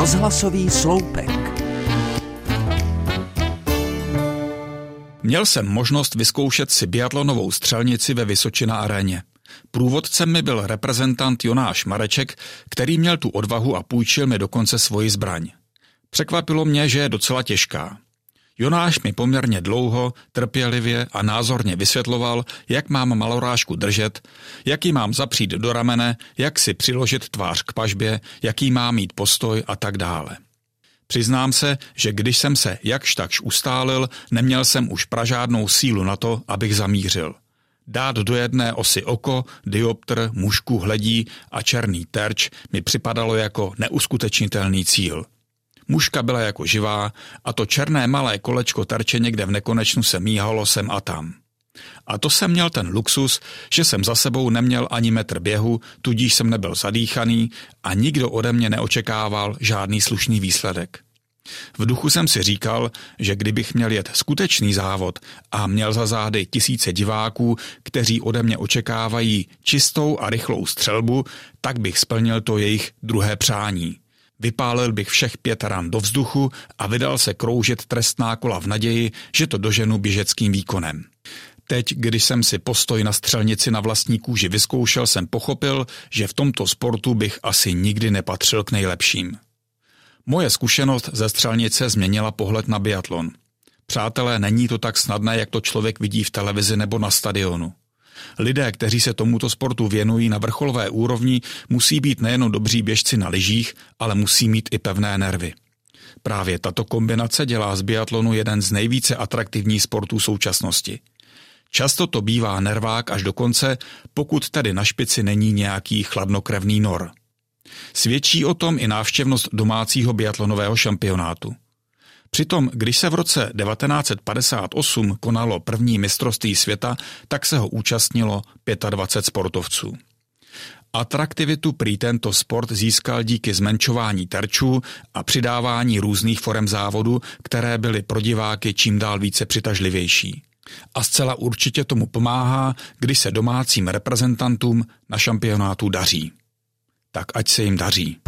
Rozhlasový sloupek. Měl jsem možnost vyzkoušet si biatlonovou střelnici ve Vysočina Aréně. Průvodcem mi byl reprezentant Jonáš Mareček, který měl tu odvahu a půjčil mi dokonce svoji zbraň. Překvapilo mě, že je docela těžká. Jonáš mi poměrně dlouho, trpělivě a názorně vysvětloval, jak mám malorážku držet, jak ji mám zapřít do ramene, jak si přiložit tvář k pažbě, jaký mám mít postoj a tak dále. Přiznám se, že když jsem se jakž takž ustálil, neměl jsem už pražádnou sílu na to, abych zamířil. Dát do jedné osy oko, dioptr, mušku hledí a černý terč mi připadalo jako neuskutečnitelný cíl. Muška byla jako živá a to černé malé kolečko terče někde v nekonečnu se míhalo sem a tam. A to jsem měl ten luxus, že jsem za sebou neměl ani metr běhu, tudíž jsem nebyl zadýchaný a nikdo ode mě neočekával žádný slušný výsledek. V duchu jsem si říkal, že kdybych měl jet skutečný závod a měl za zády tisíce diváků, kteří ode mě očekávají čistou a rychlou střelbu, tak bych splnil to jejich druhé přání. Vypálil bych všech 5 ran do vzduchu a vydal se kroužit trestná kola v naději, že to doženu běžeckým výkonem. Teď, když jsem si postoj na střelnici na vlastní kůži vyzkoušel, jsem pochopil, že v tomto sportu bych asi nikdy nepatřil k nejlepším. Moje zkušenost ze střelnice změnila pohled na biatlon. Přátelé, není to tak snadné, jak to člověk vidí v televizi nebo na stadionu. Lidé, kteří se tomuto sportu věnují na vrcholové úrovni, musí být nejen dobří běžci na lyžích, ale musí mít i pevné nervy. Právě tato kombinace dělá z biatlonu jeden z nejvíce atraktivních sportů současnosti. Často to bývá nervák až do konce, pokud tedy na špici není nějaký chladnokrevný nor. Svědčí o tom i návštěvnost domácího biatlonového šampionátu. Přitom, když se v roce 1958 konalo první mistrovství světa, tak se ho účastnilo 25 sportovců. Atraktivitu prý tento sport získal díky zmenšování terčů a přidávání různých forem závodu, které byly pro diváky čím dál více přitažlivější. A zcela určitě tomu pomáhá, když se domácím reprezentantům na šampionátu daří. Tak ať se jim daří.